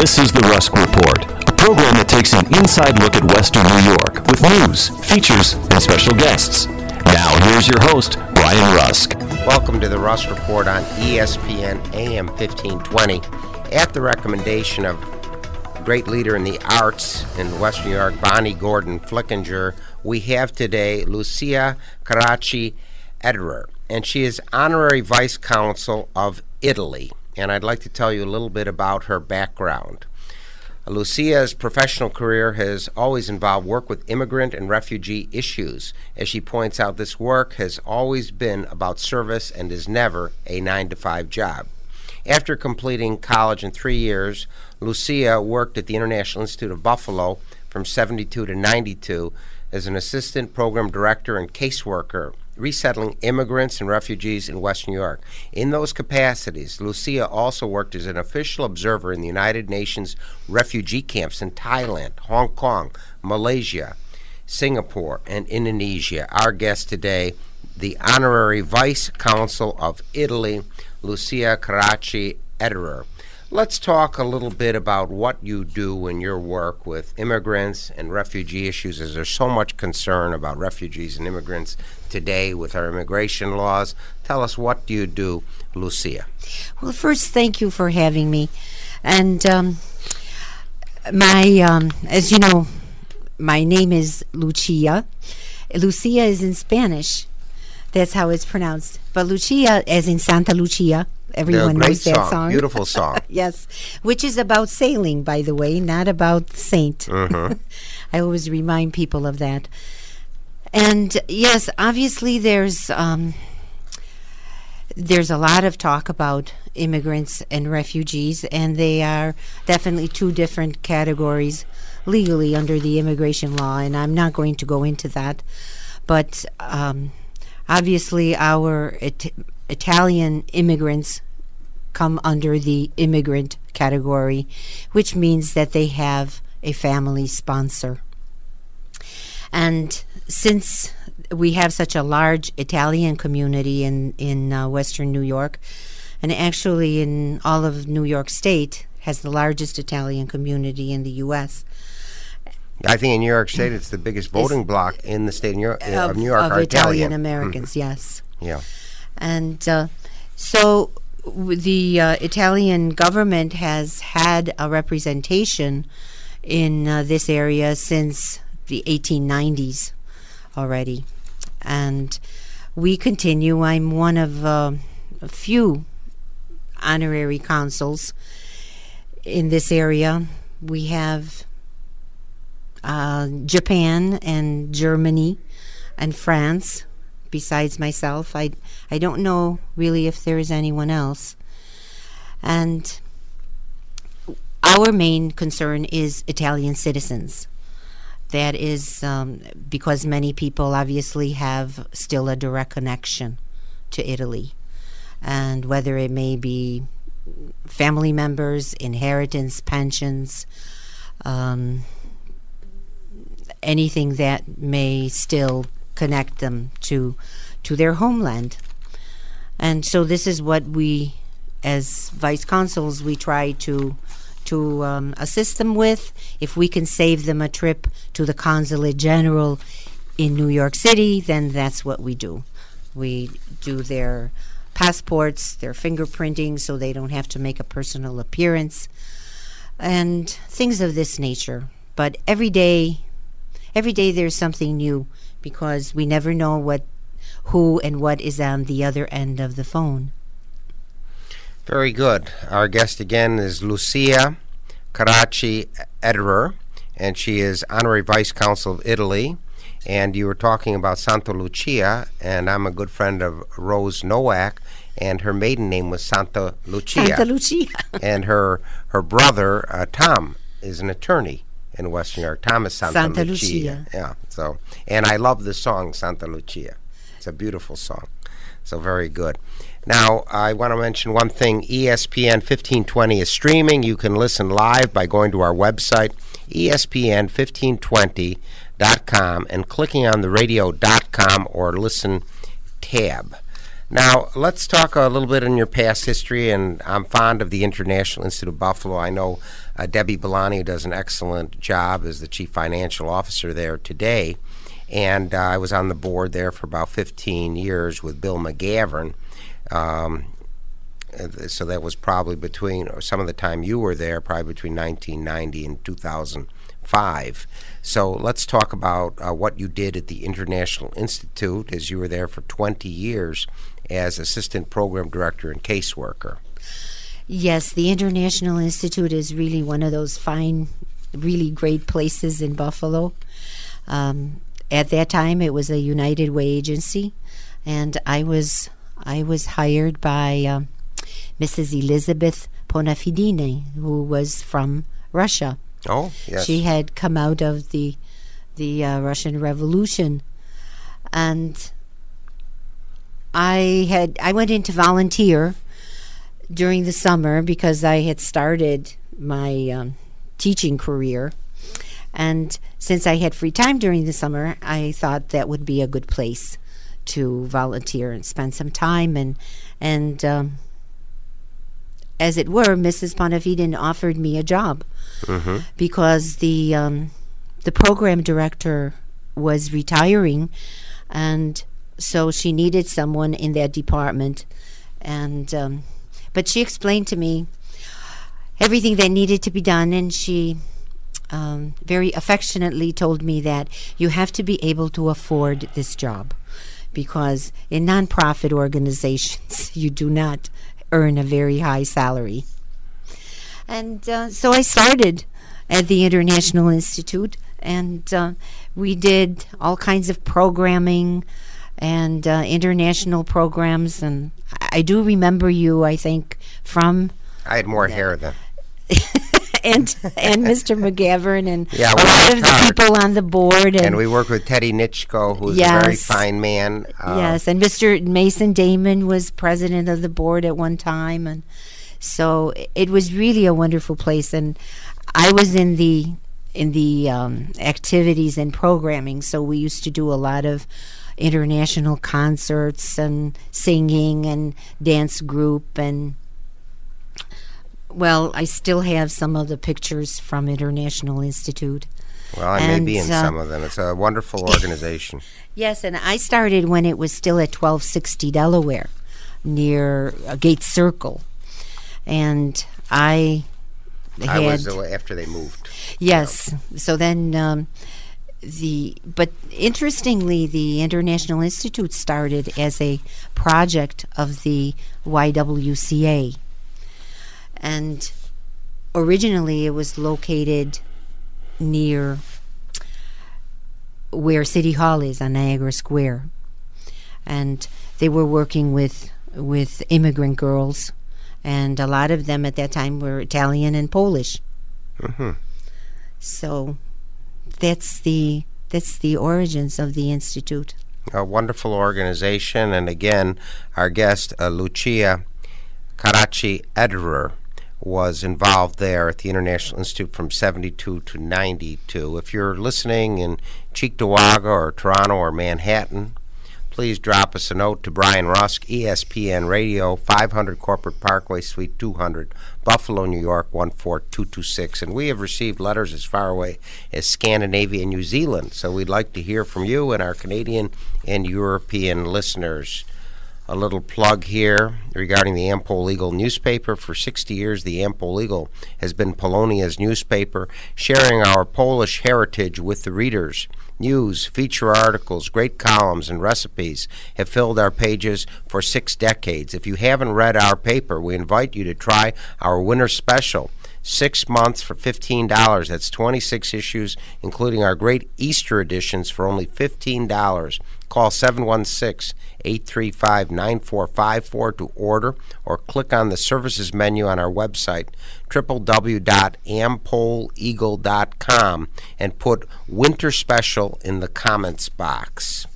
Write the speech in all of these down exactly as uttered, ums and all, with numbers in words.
This is the Rusk Report, a program that takes an inside look at Western New York with news, features, and special guests. Now, here's your host, Brian Rusk. Welcome to the Rusk Report on E S P N A M fifteen twenty. At the recommendation of a great leader in the arts in Western New York, Bonnie Gordon Flickinger, we have today Lucia Caracci Ederer, and she is Honorary Vice Consul of Italy. And I'd like to tell you a little bit about her background. Lucia's professional career has always involved work with immigrant and refugee issues. As she points out, this work has always been about service and is never a nine to five job. After completing college in three years, Lucia worked at the International Institute of Buffalo from seventy-two to ninety-two as an assistant program director and caseworker, resettling immigrants and refugees in West New York. In those capacities, Lucia also worked as an official observer in the United Nations refugee camps in Thailand, Hong Kong, Malaysia, Singapore, and Indonesia. Our guest today, the Honorary Vice Consul of Italy, Lucia Caracci Ederer. Let's talk a little bit about what you do in your work with immigrants and refugee issues, as there's so much concern about refugees and immigrants today with our immigration laws. Tell us, what do you do, Lucia? Well, first, thank you for having me. And um, my, um, as you know, my name is Lucia. Lucia is in Spanish. That's how it's pronounced. But Lucia, as in Santa Lucia. Everyone knows that song. song. Beautiful song. Yes, which is about sailing, by the way, not about saint. Mm-hmm. I always remind people of that. And yes, obviously there's um, there's a lot of talk about immigrants and refugees, and they are definitely two different categories legally under the immigration law, and I'm not going to go into that. But um, obviously our it- Italian immigrants come under the immigrant category, which means that they have a family sponsor. And since we have such a large Italian community in, in uh, Western New York, and actually in all of New York State has the largest Italian community in the U S I think in New York State it's the biggest voting bloc in the state of New York, of, of New York of are Italian. Italian Americans, mm-hmm. Yes. Yeah. And uh, so w- the uh, Italian government has had a representation in uh, this area since the eighteen nineties already. And we continue. I'm one of uh, a few honorary consuls in this area. We have uh, Japan and Germany and France. Besides myself, I, I don't know really if there is anyone else. And our main concern is Italian citizens. That is um, because many people obviously have still a direct connection to Italy. And whether it may be family members, inheritance, pensions, um, anything that may still connect them to to their homeland. And so this is what we, as vice consuls, we try to to um, assist them with. If we can save them a trip to the consulate general in New York City, then that's what we do. We do their passports, their fingerprinting, so they don't have to make a personal appearance, and things of this nature. But every day, every day there's something new, because we never know what, who and what is on the other end of the phone. Very good. Our guest again is Lucia Caracci Ederer, and she is Honorary Vice Consul of Italy. And you were talking about Santa Lucia, and I'm a good friend of Rose Nowak, and her maiden name was Santa Lucia. Santa Lucia. And her her brother, uh, Tom, is an attorney in Western New York. Tom is Santa, Santa Lucia. Lucia. Yeah. So, and I love the song Santa Lucia. It's a beautiful song. So very good. Now, I want to mention one thing. E S P N fifteen twenty is streaming. You can listen live by going to our website, E S P N fifteen twenty dot com, and clicking on the radio dot com or listen tab. Now, let's talk a little bit in your past history, and I'm fond of the International Institute of Buffalo. I know uh, Debbie Bellani does an excellent job as the chief financial officer there today, and uh, I was on the board there for about fifteen years with Bill McGavern. Um, so that was probably between, or some of the time you were there, probably between nineteen ninety and two thousand five. So let's talk about uh, what you did at the International Institute, as you were there for twenty years as assistant program director and caseworker. Yes, the International Institute is really one of those fine, really great places in Buffalo. Um, at that time, it was a United Way agency, and I was... I was hired by um, Missus Elizabeth Ponafidini, who was from Russia. Oh, yes. She had come out of the the uh, Russian Revolution, and I had I went in to volunteer during the summer because I had started my um, teaching career, and since I had free time during the summer, I thought that would be a good place to volunteer and spend some time. And and um, as it were, Missus Ponafidin offered me a job mm-hmm. because the um, the program director was retiring, and so she needed someone in that department. And um, but she explained to me everything that needed to be done, and she um, very affectionately told me that you have to be able to afford this job, because in nonprofit organizations, you do not earn a very high salary. And uh, so I started at the International Institute, and uh, we did all kinds of programming and uh, international programs. And I do remember you, I think, from... I had more the, hair then. and and Mister McGavern and yeah, a lot of the people on the board. And, and we worked with Teddy Nitschko, who's yes, a very fine man. Uh, yes, and Mister Mason Damon was president of the board at one time. And so it was really a wonderful place. And I was in the, in the um, activities and programming, so we used to do a lot of international concerts and singing and dance group and... Well, I still have some of the pictures from International Institute. Well, I and, may be in uh, some of them. It's a wonderful organization. Yes, and I started when it was still at twelve sixty Delaware, near uh, Gate Circle. And I had... I was uh, after they moved. Yes. So, so then um, the... But interestingly, the International Institute started as a project of the Y W C A. And originally it was located near where City Hall is on Niagara Square. And they were working with with immigrant girls, and a lot of them at that time were Italian and Polish. Mm-hmm. So that's the that's the origins of the Institute. A wonderful organization. And again, our guest, uh, Lucia Caracci Ederer, was involved there at the International Institute from seventy-two to ninety-two. If you're listening in Cheektowaga or Toronto or Manhattan, please drop us a note to Brian Rusk, E S P N Radio, five hundred Corporate Parkway, Suite two hundred, Buffalo, New York, one four two two six. And we have received letters as far away as Scandinavia and New Zealand, so we'd like to hear from you and our Canadian and European listeners. A little plug here regarding the Am-Pol Eagle newspaper. For sixty years, the Am-Pol Eagle has been Polonia's newspaper, sharing our Polish heritage with the readers. news, feature articles, great columns, and recipes have filled our pages for six decades. If you haven't read our paper, we invite you to try our winter special. Six months for fifteen dollars. That's twenty-six issues, including our great Easter editions for only fifteen dollars. Call seven one six, eight three five, nine four five four to order, or click on the services menu on our website, w w w dot am pol eagle dot com, and put Winter Special in the comments box.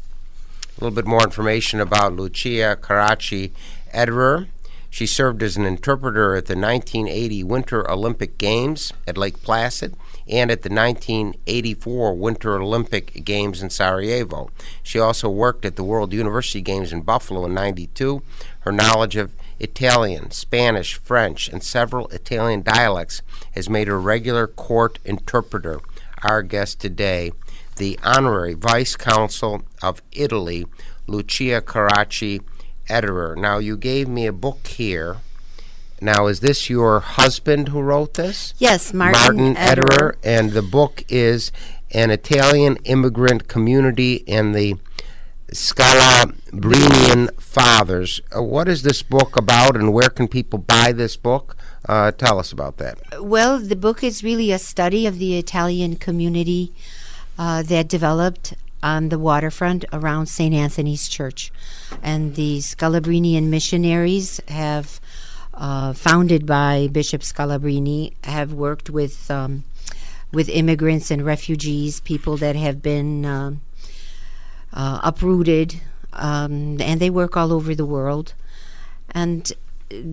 A little bit more information about Lucia Caracci Ederer. She served as an interpreter at the nineteen eighty Winter Olympic Games at Lake Placid and at the nineteen eighty-four Winter Olympic Games in Sarajevo. She also worked at the World University Games in Buffalo in ninety-two. Her knowledge of Italian, Spanish, French, and several Italian dialects has made her a regular court interpreter. Our guest today, the Honorary Vice Consul of Italy, Lucia Caracci Ederer. Now, you gave me a book here. Now, is this your husband who wrote this? Yes, Martin, Martin Ederer. Ederer. And the book is An Italian Immigrant Community and the Scalabrinian Fathers. Uh, what is this book about, and where can people buy this book? Uh, tell us about that. Well, the book is really a study of the Italian community uh, that developed on the waterfront around Saint Anthony's Church. And the Scalabrinian missionaries have, uh, founded by Bishop Scalabrini, have worked with um, with immigrants and refugees, people that have been um, uh, uprooted, um, and they work all over the world. And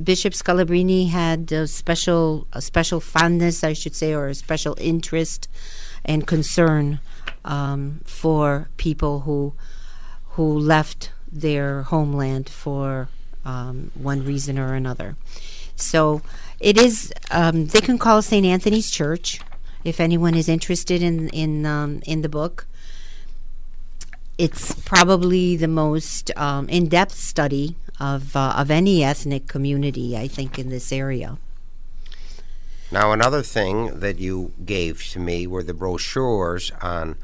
Bishop Scalabrini had a special, a special fondness, I should say, or a special interest and concern Um, for people who who left their homeland for um, one reason or another. So it is, um, they can call Saint Anthony's Church if anyone is interested in in um, in the book. It's probably the most um, in-depth study of uh, of any ethnic community, I think, in this area. Now, another thing that you gave to me were the brochures on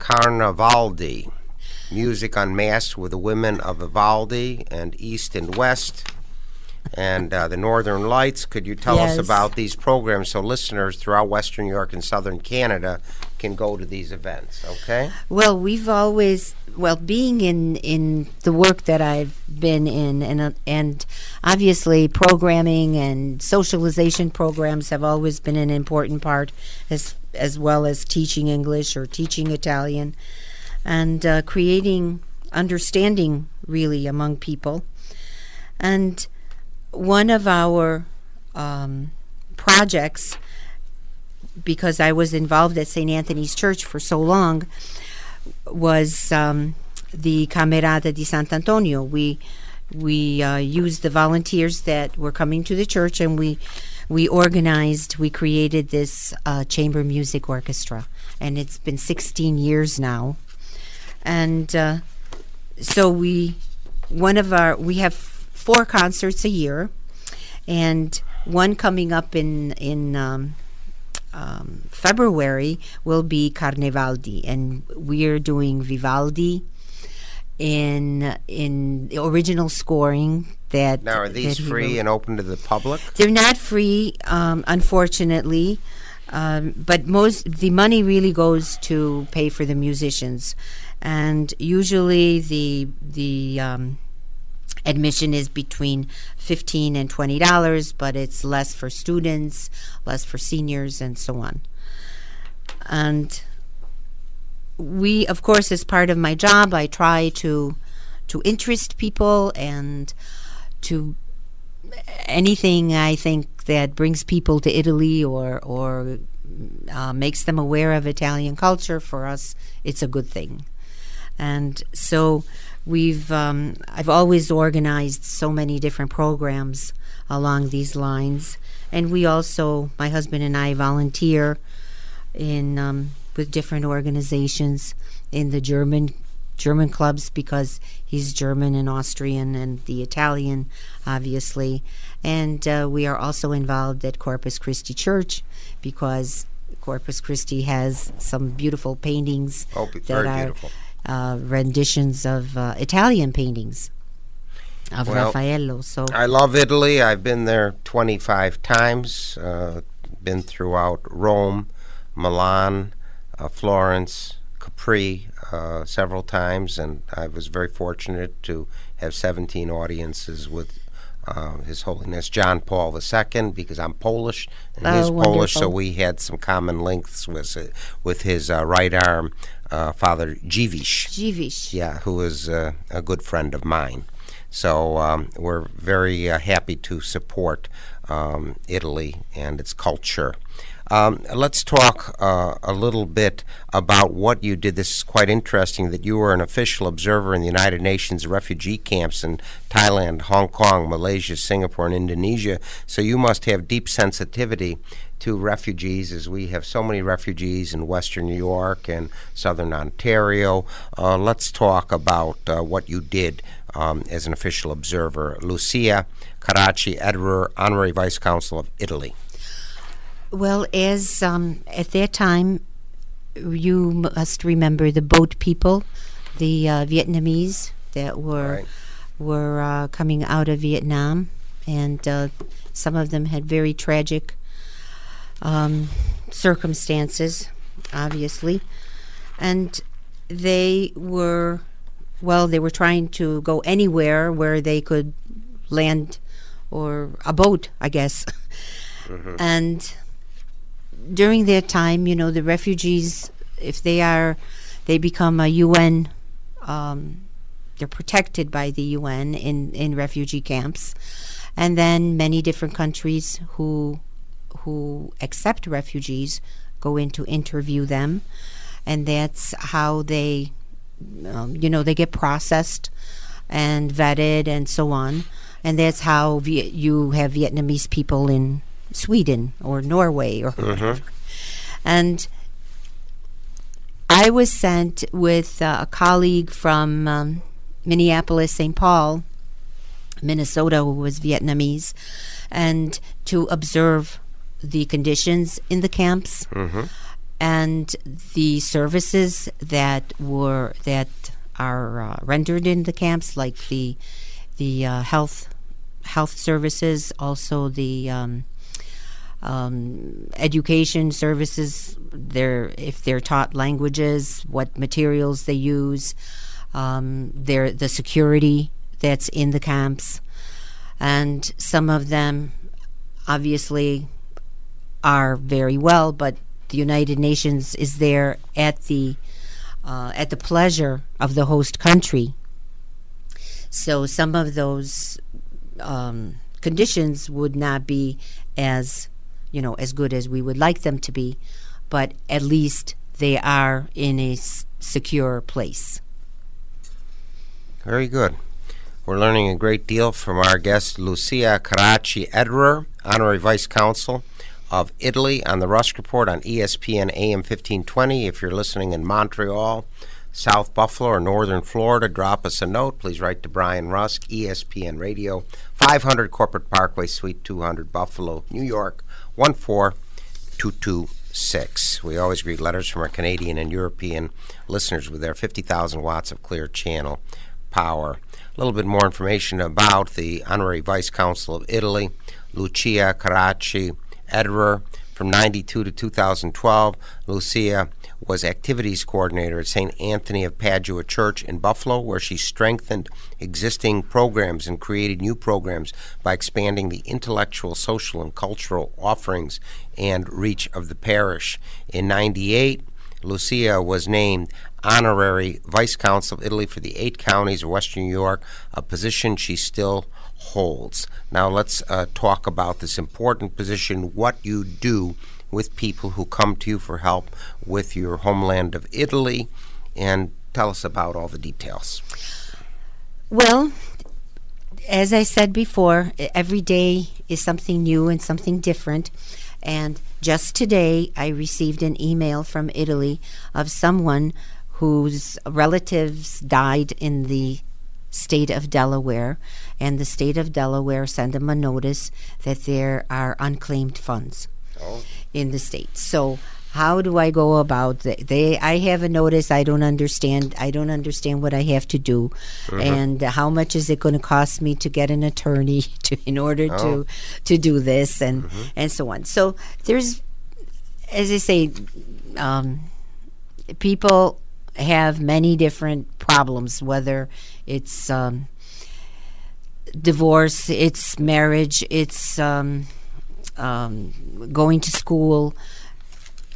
Carnevaldi, music unmasked with the women of Vivaldi and East and West, and uh, the Northern Lights. Could you tell yes. us about these programs so listeners throughout Western New York and Southern Canada can go to these events, okay? Well, we've always, well, being in, in the work that I've been in, and uh, and obviously programming and socialization programs have always been an important part, as as well as teaching English or teaching Italian, and uh, creating understanding, really, among people. And one of our um, projects, because I was involved at Saint Anthony's Church for so long, was um, the Camerata di Sant'Antonio. We we uh, used the volunteers that were coming to the church, and we we organized, we created this uh, chamber music orchestra, and it's been sixteen years now. And uh, so we one of our we have. four concerts a year, and one coming up in in um, um, February will be Carnevaldi, and we're doing Vivaldi in in the original scoring. That now are these free and open to the public? They're not free, um, unfortunately, um, but most the money really goes to pay for the musicians, and usually the the um, admission is between fifteen dollars and twenty dollars, but it's less for students, less for seniors, and so on. And we, of course, as part of my job, I try to to interest people and to anything I think that brings people to Italy or, or uh, makes them aware of Italian culture. For us, it's a good thing. And so we've um, I've always organized so many different programs along these lines, and we also, my husband and I, volunteer in um, with different organizations in the German German clubs, because he's German and Austrian and the Italian, obviously, and uh, we are also involved at Corpus Christi Church because Corpus Christi has some beautiful paintings oh, that very are beautiful. Uh, renditions of uh, Italian paintings of well, Raffaello. So I love Italy. I've been there twenty-five times. Uh, been throughout Rome, Milan, uh, Florence, Capri uh, several times, and I was very fortunate to have seventeen audiences with Uh, His Holiness John Paul the Second, because I'm Polish and oh, he's wonderful. Polish, so we had some common links with uh, with his uh, right arm, uh, Father Jivish. Jivish. Yeah, who is uh, a good friend of mine. So um, we're very uh, happy to support um, Italy and its culture. Um, let's talk uh, a little bit about what you did. This is quite interesting that you were an official observer in the United Nations refugee camps in Thailand, Hong Kong, Malaysia, Singapore, and Indonesia. So you must have deep sensitivity to refugees, as we have so many refugees in Western New York and Southern Ontario. Uh, let's talk about uh, what you did um, as an official observer. Lucia Caracci Ederer, Honorary Vice Consul of Italy. Well, as um, at that time, you must remember the boat people, the uh, Vietnamese that were right. were uh, coming out of Vietnam, and uh, some of them had very tragic um, circumstances, obviously, and they were well, they were trying to go anywhere where they could land or a boat, I guess, mm-hmm. and. During their time, you know, the refugees, if they are, they become a U N, um, they're protected by the U N in, in refugee camps. And then many different countries who who accept refugees go in to interview them. And that's how they, um, you know, they get processed and vetted and so on. And that's how v- you have Vietnamese people in Sweden or Norway or mm-hmm. and I was sent with uh, a colleague from um, Minneapolis, Saint Paul, Minnesota, who was Vietnamese, and to observe the conditions in the camps mm-hmm. and the services that were that are uh, rendered in the camps, like the the uh, health health services, also the um, Um, education services, they're, if they're taught languages, what materials they use, um, their, the security that's in the camps. And some of them obviously are very well, but the United Nations is there at the, uh, at the pleasure of the host country. So some of those um, conditions would not be as you know, as good as we would like them to be, but at least they are in a s- secure place. Very good. We're learning a great deal from our guest, Lucia Caracci Ederer, Honorary Vice Consul of Italy, on the Rusk Report on E S P N A M fifteen twenty. If you're listening in Montreal, South Buffalo, or Northern Florida, drop us a note. Please write to Brian Rusk, E S P N Radio, five hundred Corporate Parkway, Suite two hundred, Buffalo, New York, one four two two six. We always read letters from our Canadian and European listeners with their fifty thousand watts of clear channel power. A little bit more information about the Honorary Vice Consul of Italy, Lucia Caracci Ederer. From ninety-two to two thousand twelve, Lucia was activities coordinator at Saint Anthony of Padua Church in Buffalo, where she strengthened existing programs and created new programs by expanding the intellectual, social, and cultural offerings and reach of the parish. In ninety-eight, Lucia was named Honorary Vice Consul of Italy for the eight counties of Western New York, a position she still holds. Now let's uh, talk about this important position, what you do with people who come to you for help with your homeland of Italy, and tell us about all the details. Well, as I said before, every day is something new and something different, and just today I received an email from Italy of someone whose relatives died in the state of Delaware, and the state of Delaware sent them a notice that there are unclaimed funds oh. in the state. So how do I go about it? They, I have a notice. I don't understand. I don't understand what I have to do, mm-hmm. and how much is it going to cost me to get an attorney to, in order oh. to to do this, and mm-hmm. and so on. So there's, as I say, um, people have many different problems, whether it's um, divorce, it's marriage, it's um, um, going to school,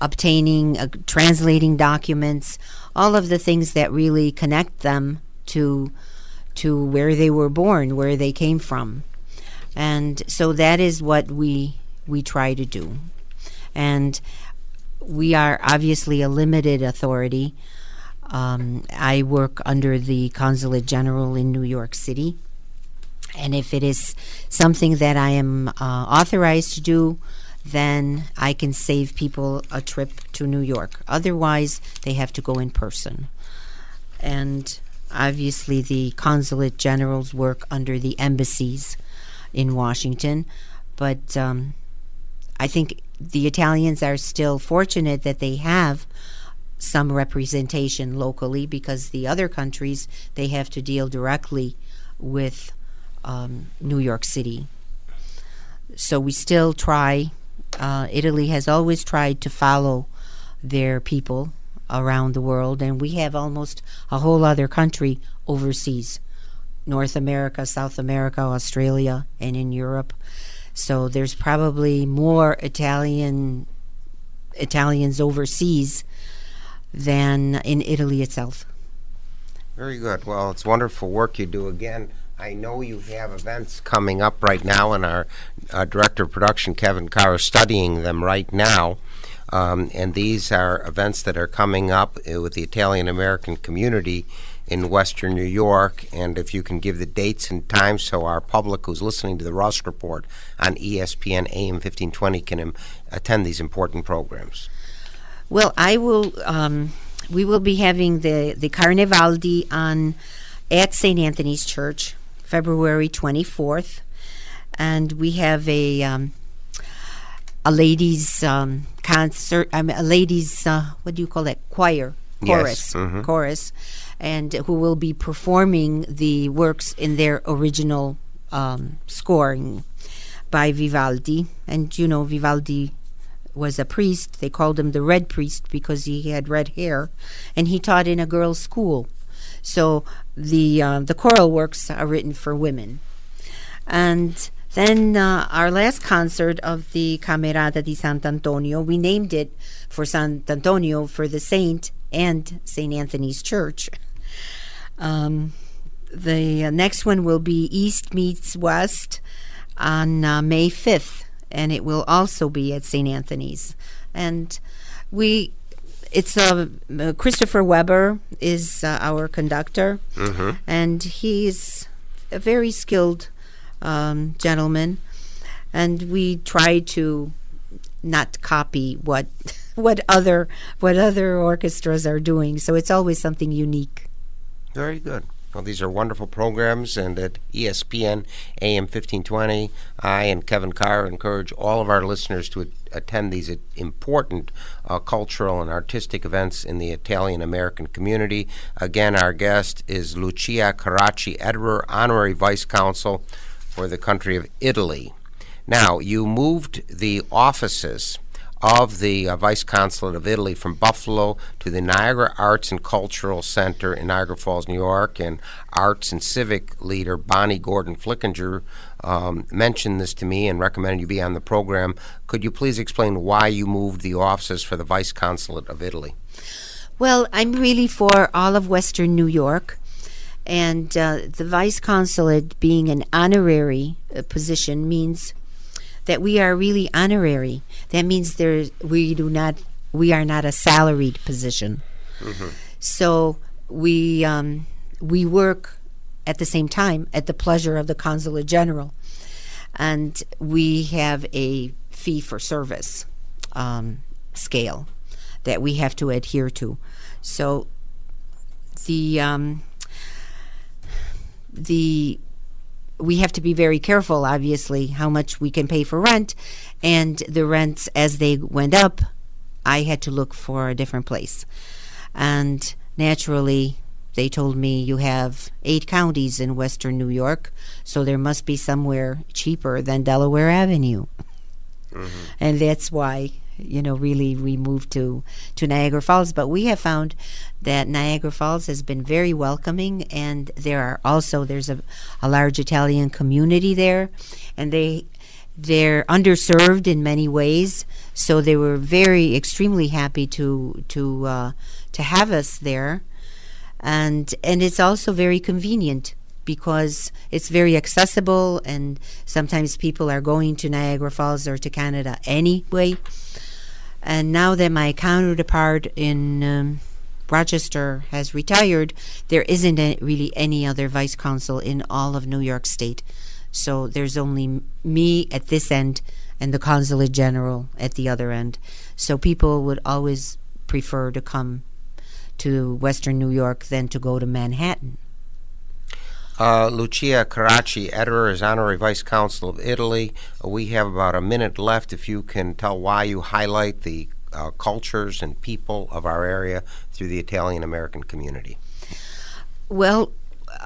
obtaining, uh, translating documents, all of the things that really connect them to to where they were born, where they came from. And so that is what we we try to do. And we are obviously a limited authority. Um, I work under the Consulate General in New York City, and if it is something that I am uh, authorized to do, then I can save people a trip to New York. Otherwise, they have to go in person. And obviously, the Consulate Generals work under the embassies in Washington, but um, I think the Italians are still fortunate that they have some representation locally, because the other countries, they have to deal directly with um, New York City. So we still try, uh, Italy has always tried to follow their people around the world, and we have almost a whole other country overseas, North America, South America, Australia, and in Europe. So there's probably more Italian Italians overseas than in Italy itself. Very good. Well, it's wonderful work you do. Again, I know you have events coming up right now, and our uh, director of production, Kevin Carr, is studying them right now. Um, and these are events that are coming up uh, with the Italian-American community in Western New York. And if you can give the dates and times so our public who's listening to the Rusk Report on E S P N A M fifteen twenty can um, attend these important programs. Well, I will. Um, we will be having the, the Carnevaldi on at Saint Anthony's Church, February twenty-fourth, and we have a um, a ladies um, concert. Um, a ladies. Uh, what do you call that? Choir, chorus, yes. mm-hmm. chorus, and who will be performing the works in their original um, scoring by Vivaldi. And you know, Vivaldi was a priest. They called him the Red Priest because he had red hair, and he taught in a girls' school. So the uh, the choral works are written for women. And then uh, our last concert of the Camerata di Sant'Antonio, we named it for Sant'Antonio, for the saint, and Saint Anthony's Church. Um, the next one will be East Meets West on uh, May fifth. And it will also be at Saint Anthony's. And we, it's a, uh, Christopher Weber is uh, our conductor, mm-hmm. and he's a very skilled um, gentleman. And we try to not copy what what other what other orchestras are doing. So it's always something unique. Very good. Well, these are wonderful programs, and at E S P N A M fifteen twenty, I and Kevin Carr encourage all of our listeners to attend these important uh, cultural and artistic events in the Italian-American community. Again, our guest is Lucia Caracci Ederer, Honorary Vice Consul for the country of Italy. Now, you moved the offices of the uh, Vice Consulate of Italy from Buffalo to the Niagara Arts and Cultural Center in Niagara Falls, New York, and arts and civic leader Bonnie Gordon Flickinger um, mentioned this to me and recommended you be on the program. Could you please explain why you moved the offices for the Vice Consulate of Italy? Well, I'm really for all of Western New York, and uh, the Vice Consulate being an honorary uh, position means that we are really honorary. That means there we do not we are not a salaried position. Mm-hmm. So we um, we work at the same time at the pleasure of the Consulate General, and we have a fee for service um, scale that we have to adhere to. So the um, the we have to be very careful, obviously, how much we can pay for rent, and the rents as they went up I had to look for a different place. And naturally, they told me you have eight counties in western New York, so there must be somewhere cheaper than Delaware Avenue. Mm-hmm. And that's why, you know, really we moved to, to Niagara Falls. But we have found that Niagara Falls has been very welcoming, and there are also, there's a, a large Italian community there, and they... they're underserved in many ways, so they were very extremely happy to to uh, to have us there, and and it's also very convenient because it's very accessible, and sometimes people are going to Niagara Falls or to Canada anyway. And now that my counterpart in um, Rochester has retired, there isn't a, really any other vice consul in all of New York State. So there's only me at this end and the consulate general at the other end. So people would always prefer to come to Western New York than to go to Manhattan. Uh, Lucia Caracci Ederer is Honorary Vice Consul of Italy. We have about a minute left. If you can tell why you highlight the uh, cultures and people of our area through the Italian-American community. Well,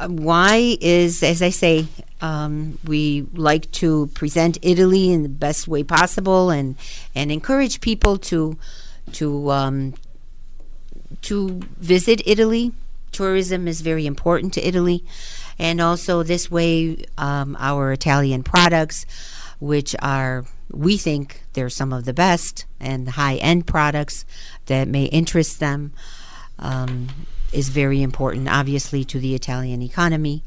why is, as I say, um, we like to present Italy in the best way possible, and, and encourage people to to um, to visit Italy. Tourism is very important to Italy, and also this way um, our Italian products, which are, we think they're some of the best and high-end products that may interest them, um, is very important, obviously, to the Italian economy.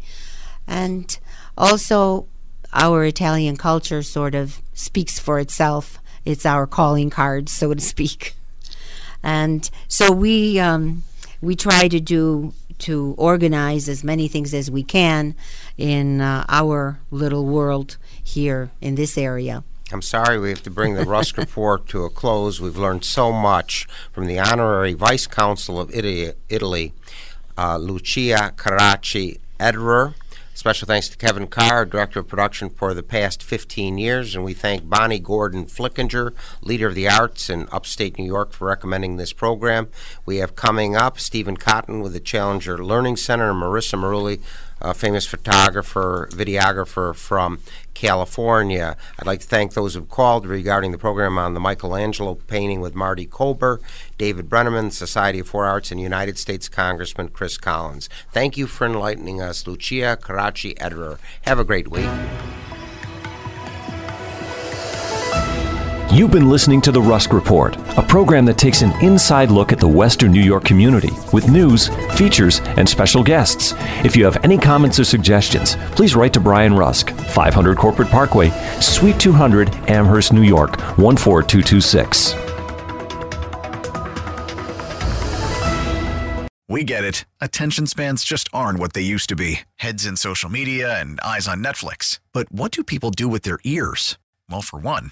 And also, our Italian culture sort of speaks for itself. It's our calling card, so to speak. And so we um, we try to do to organize as many things as we can in uh, our little world here in this area. I'm sorry we have to bring the Rusk Report to a close. We've learned so much from the Honorary Vice Consul of Italy, Italy uh, Lucia Caracci Ederer. Special thanks to Kevin Carr, Director of Production, for the past fifteen years, and we thank Bonnie Gordon Flickinger, Leader of the Arts in Upstate New York, for recommending this program. We have coming up Stephen Cotton with the Challenger Learning Center, and Marissa Marulli, a famous photographer, videographer from California. I'd like to thank those who've called regarding the program on the Michelangelo painting with Marty Kober, David Brenneman, Society of Four Arts, and United States Congressman Chris Collins. Thank you for enlightening us, Lucia Caracci Ederer. Have a great week. You've been listening to The Rusk Report, a program that takes an inside look at the Western New York community with news, features, and special guests. If you have any comments or suggestions, please write to Brian Rusk, five hundred Corporate Parkway, Suite two hundred, Amherst, New York, one four two two six. We get it. Attention spans just aren't what they used to be. Heads in social media and eyes on Netflix. But what do people do with their ears? Well, for one,